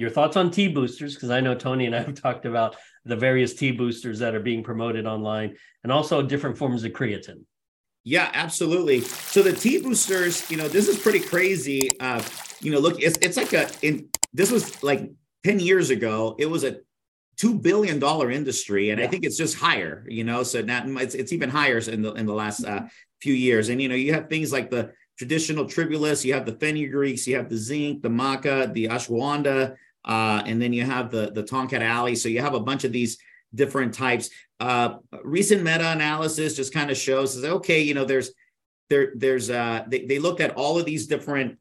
your thoughts on T boosters, because I know Tony and I have talked about the various T boosters that are being promoted online, and also different forms of creatine. Yeah, absolutely. So the T boosters, this is pretty crazy. Look, it's like this was like 10 years ago, it was a $2 billion industry. And I think it's just higher, so now it's even higher in the last few years. And, you have things like the traditional tribulus, you have the fenugreeks, you have the zinc, the maca, the ashwagandha, and then you have the Tonkat Alley. So you have a bunch of these different types. Recent meta-analysis just kind of shows, okay, they looked at all of these different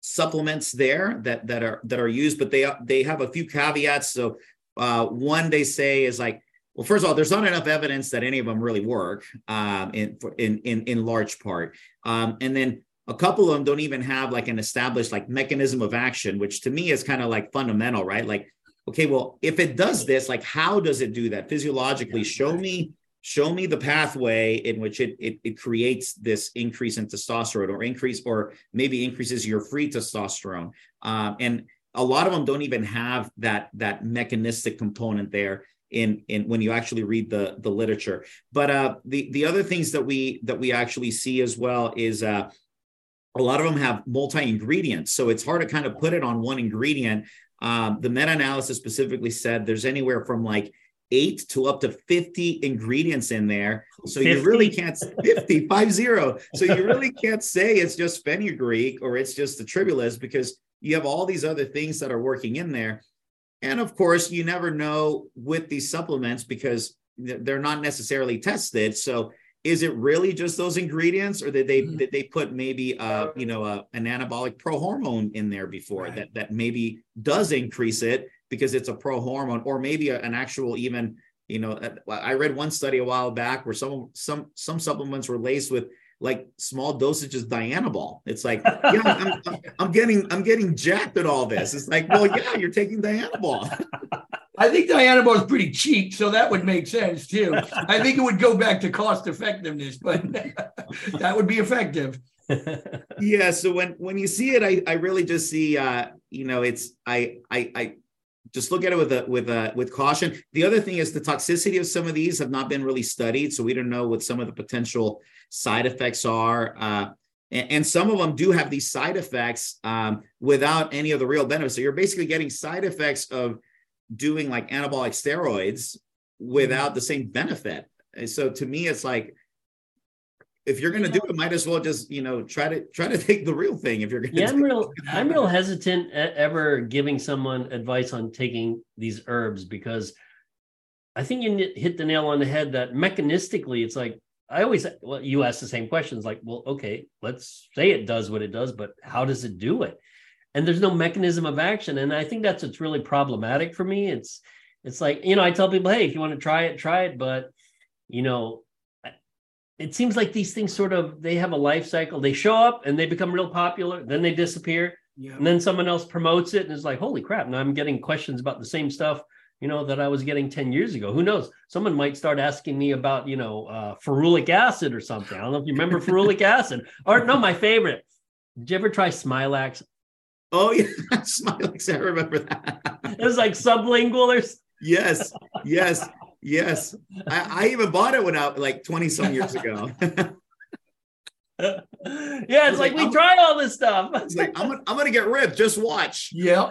supplements there that are used, but they have a few caveats. So one they say is like, well, first of all, there's not enough evidence that any of them really work in large part. And then a couple of them don't even have like an established like mechanism of action, which to me is kind of like fundamental, right? Like, okay, well, if it does this, like, how does it do that physiologically? Show me the pathway in which it creates this increase in testosterone or maybe increases your free testosterone. And a lot of them don't even have that mechanistic component there in when you actually read the literature. But the other things that we actually see as well is a lot of them have multi-ingredients. So it's hard to kind of put it on one ingredient. The meta-analysis specifically said there's anywhere from like 8 to up to 50 ingredients in there. So 50? You really can't 50, 50. So you really can't say it's just fenugreek or it's just the tribulus, because you have all these other things that are working in there. And of course, you never know with these supplements because they're not necessarily tested. So is it really just those ingredients, or did they put maybe an anabolic prohormone in there before, right, that maybe does increase it because it's a prohormone, or maybe an actual even I read one study a while back where some supplements were laced with like small dosages Dianabol. It's like, yeah, I'm getting jacked at all this. It's like, well, yeah, you're taking Dianabol. I think Dianabol is pretty cheap, so that would make sense too. I think it would go back to cost effectiveness, but that would be effective. Yeah. So when you see it, I really just see it's I just look at it with caution. The other thing is the toxicity of some of these have not been really studied, so we don't know what some of the potential side effects are. And some of them do have these side effects without any of the real benefits. So you're basically getting side effects of doing like anabolic steroids without the same benefit. And so to me, it's like, if you're going to do it, might as well just, try to take the real thing. If you're going to, I'm real hesitant at ever giving someone advice on taking these herbs, because I think you hit the nail on the head that mechanistically, it's like, you ask the same questions, like, well, okay, let's say it does what it does, but how does it do it? And there's no mechanism of action. And I think that's what's really problematic for me. It's like, I tell people, hey, if you want to try it, but, it seems like these things sort of, they have a life cycle. They show up and they become real popular. Then they disappear. Yeah. And then someone else promotes it. And it's like, holy crap, now I'm getting questions about the same stuff, that I was getting 10 years ago. Who knows? Someone might start asking me about, ferulic acid or something. I don't know if you remember ferulic acid. Or no, my favorite. Did you ever try Smilax? Oh, yeah. Smilax. I remember that. It was like sublingual or yes. Yes. Yes. I even bought it when I like 20 some years ago. Yeah, it's like we tried all this stuff. It's like I'm gonna get ripped. Just watch. Yeah.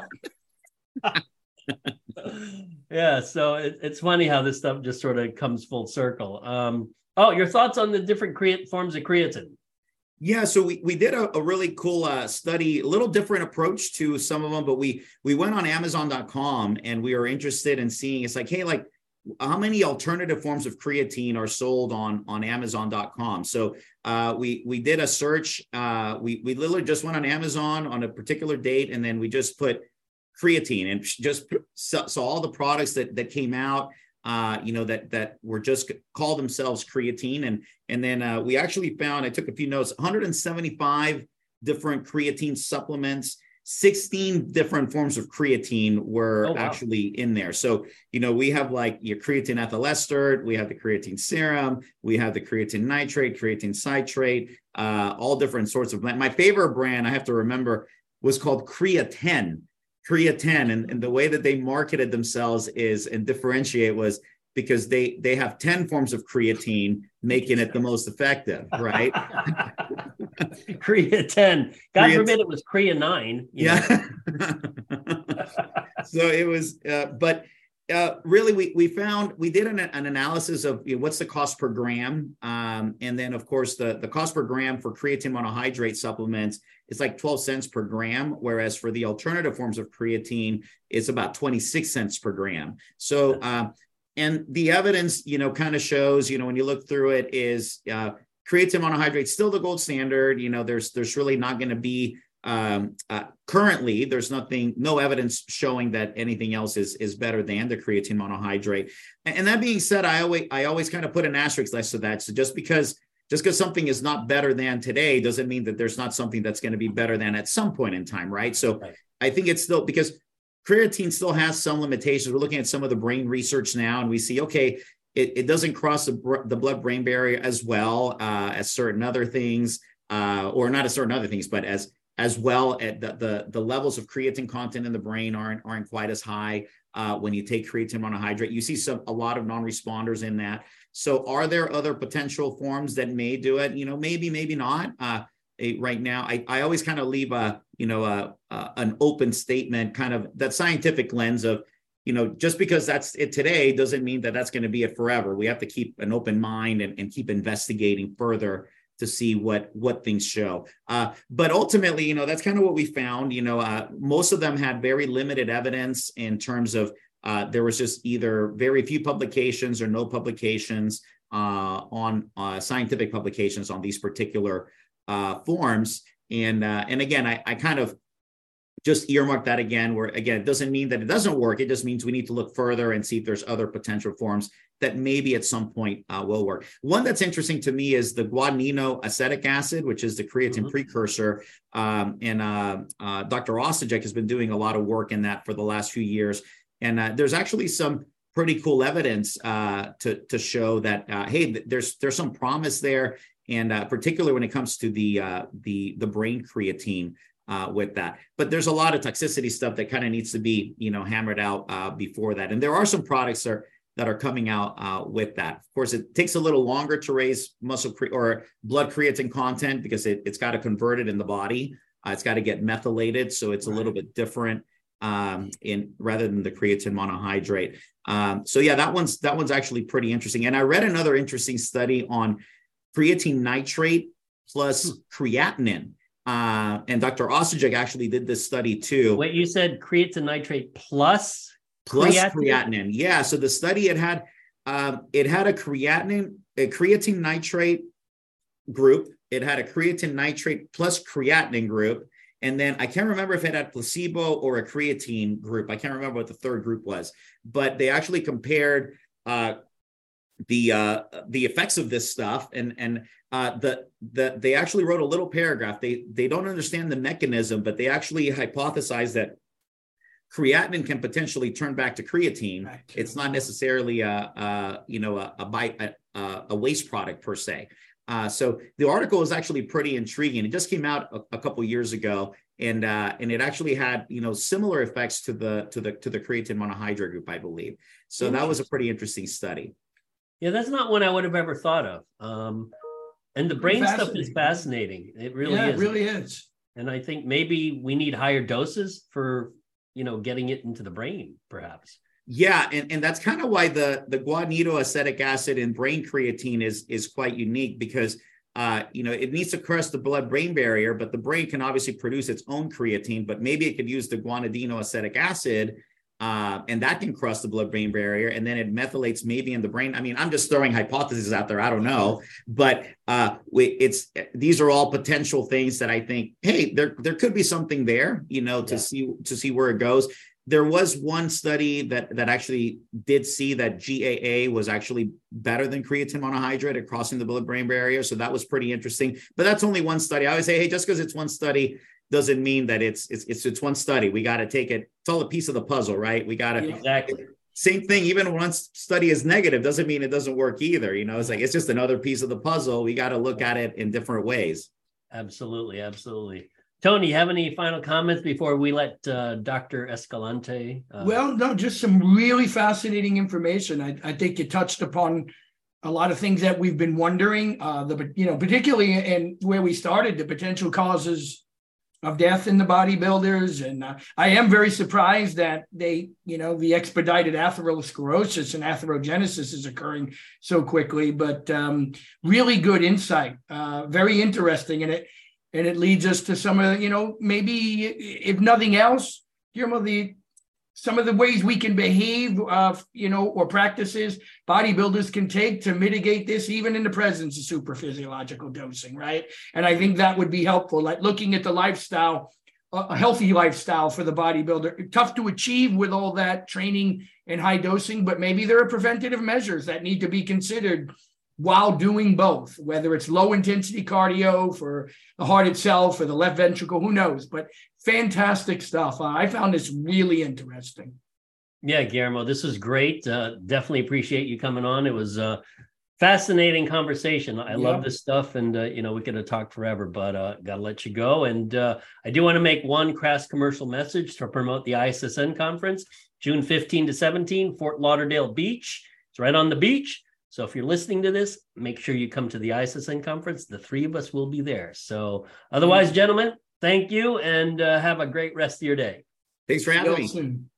Yeah. So it's funny how this stuff just sort of comes full circle. Your thoughts on the different forms of creatine? Yeah, so we did a really cool study, a little different approach to some of them, but we went on Amazon.com and we were interested in seeing, it's like, hey, like, how many alternative forms of creatine are sold on Amazon.com? So we did a search. We literally just went on Amazon on a particular date, and then we just put creatine and just saw all the products that came out, that were just call themselves creatine. And then we actually found, I took a few notes, 175 different creatine supplements. 16 different forms of creatine were actually in there. So, we have like your creatine ethyl ester, we have the creatine serum, we have the creatine nitrate, creatine citrate, all different sorts of. My favorite brand, I have to remember, was called Crea-10. Crea-10, and the way that they marketed themselves is and differentiate was because they have 10 forms of creatine, making it the most effective, right? Crea-10. God forbid it was Crea-9. Yeah. So it was, really we found, we did an analysis of what's the cost per gram. And then of course the cost per gram for creatine monohydrate supplements is like 12 cents per gram. Whereas for the alternative forms of creatine, it's about 26 cents per gram. So, and the evidence, kind of shows, when you look through it is, creatine monohydrate still the gold standard. There's really not going to be currently there's no evidence showing that anything else is better than the creatine monohydrate. And that being said, I always kind of put an asterisk next to that. So just because something is not better than today doesn't mean that there's not something that's going to be better than at some point in time, right? So right. I think it's still because creatine still has some limitations. We're looking at some of the brain research now, and we see okay. It doesn't cross the blood-brain barrier as well as certain other things, or not as certain other things, but as well at the levels of creatine content in the brain aren't quite as high when you take creatine monohydrate. You see a lot of non-responders in that. So are there other potential forms that may do it? Maybe not. Right now, I always kind of leave an open statement, kind of that scientific lens of. Just because that's it today doesn't mean that that's going to be it forever. We have to keep an open mind and keep investigating further to see what things show. But ultimately, that's kind of what we found. Most of them had very limited evidence in terms of there was just either very few publications or no publications on scientific publications on these particular forms. And again, I kind of just earmark that again, where again, it doesn't mean that it doesn't work. It just means we need to look further and see if there's other potential forms that maybe at some point will work. One that's interesting to me is the guanino acetic acid, which is the creatine precursor. And Dr. Ostojic has been doing a lot of work in that for the last few years. And there's actually some pretty cool evidence to show that, there's some promise there. And particularly when it comes to the brain creatine. With that. But there's a lot of toxicity stuff that kind of needs to be, hammered out before that. And there are some products that are coming out with that. Of course, it takes a little longer to raise muscle or blood creatine content because it's got to convert it in the body. It's got to get methylated. So it's a little bit different rather than the creatine monohydrate. So yeah, that one's actually pretty interesting. And I read another interesting study on creatine nitrate plus creatinine. And Dr. Ostojic actually did this study too. Wait, you said creatine nitrate plus creatinine. Yeah. So the study it had a creatine nitrate group. It had a creatine nitrate plus creatinine group. And then I can't remember if it had placebo or a creatine group. I can't remember what the third group was, but they actually compared, the effects of this stuff and they actually wrote a little paragraph. They don't understand the mechanism, but they actually hypothesized that creatinine can potentially turn back to creatine. Right. It's not necessarily a waste product per se. So the article is actually pretty intriguing. It just came out a couple years ago, and it actually had similar effects to the creatine monohydrate group, I believe. So that was a pretty interesting study. Yeah, that's not one I would have ever thought of. And the brain stuff is fascinating. It really is. It really is. And I think maybe we need higher doses for, getting it into the brain, perhaps. Yeah, and that's kind of why the guanidinoacetic acetic acid in brain creatine is quite unique because, it needs to cross the blood-brain barrier, but the brain can obviously produce its own creatine, but maybe it could use the guanidinoacetic acetic acid and that can cross the blood-brain barrier, and then it methylates maybe in the brain. I mean, I'm just throwing hypotheses out there. I don't know, but these are all potential things that I think, hey, there could be something there, to see where it goes. There was one study that actually did see that GAA was actually better than creatine monohydrate at crossing the blood-brain barrier, so that was pretty interesting. But that's only one study. I always say, hey, just because it's one study doesn't mean that it's one study. We got to take it. It's all a piece of the puzzle, right? We got to exactly same thing. Even one study is negative doesn't mean it doesn't work either. It's just another piece of the puzzle. We got to look at it in different ways. Absolutely. Tony, have any final comments before we let Dr. Escalante? Well, no, just some really fascinating information. I think you touched upon a lot of things that we've been wondering, particularly in where we started, the potential causes of death in the bodybuilders. And I am very surprised that the expedited atherosclerosis and atherogenesis is occurring so quickly, but really good insight, very interesting. And it leads us to some of, maybe if nothing else, Guillermo, some of the ways we can behave, or practices bodybuilders can take to mitigate this, even in the presence of super physiological dosing, right? And I think that would be helpful, like looking at the lifestyle, a healthy lifestyle for the bodybuilder. Tough to achieve with all that training and high dosing, but maybe there are preventative measures that need to be considered while doing both, whether it's low intensity cardio for the heart itself or the left ventricle, who knows, but fantastic stuff. I found this really interesting. Yeah, Guillermo, this is great. Definitely appreciate you coming on. It was a fascinating conversation. I love this stuff, and we could have talked forever, but gotta let you go. And I do want to make one crass commercial message to promote the ISSN conference, June 15 to 17, Fort Lauderdale Beach. It's right on the beach. So if you're listening to this, make sure you come to the ISSN conference. The three of us will be there. So otherwise, gentlemen, thank you, and have a great rest of your day. Thanks for having me.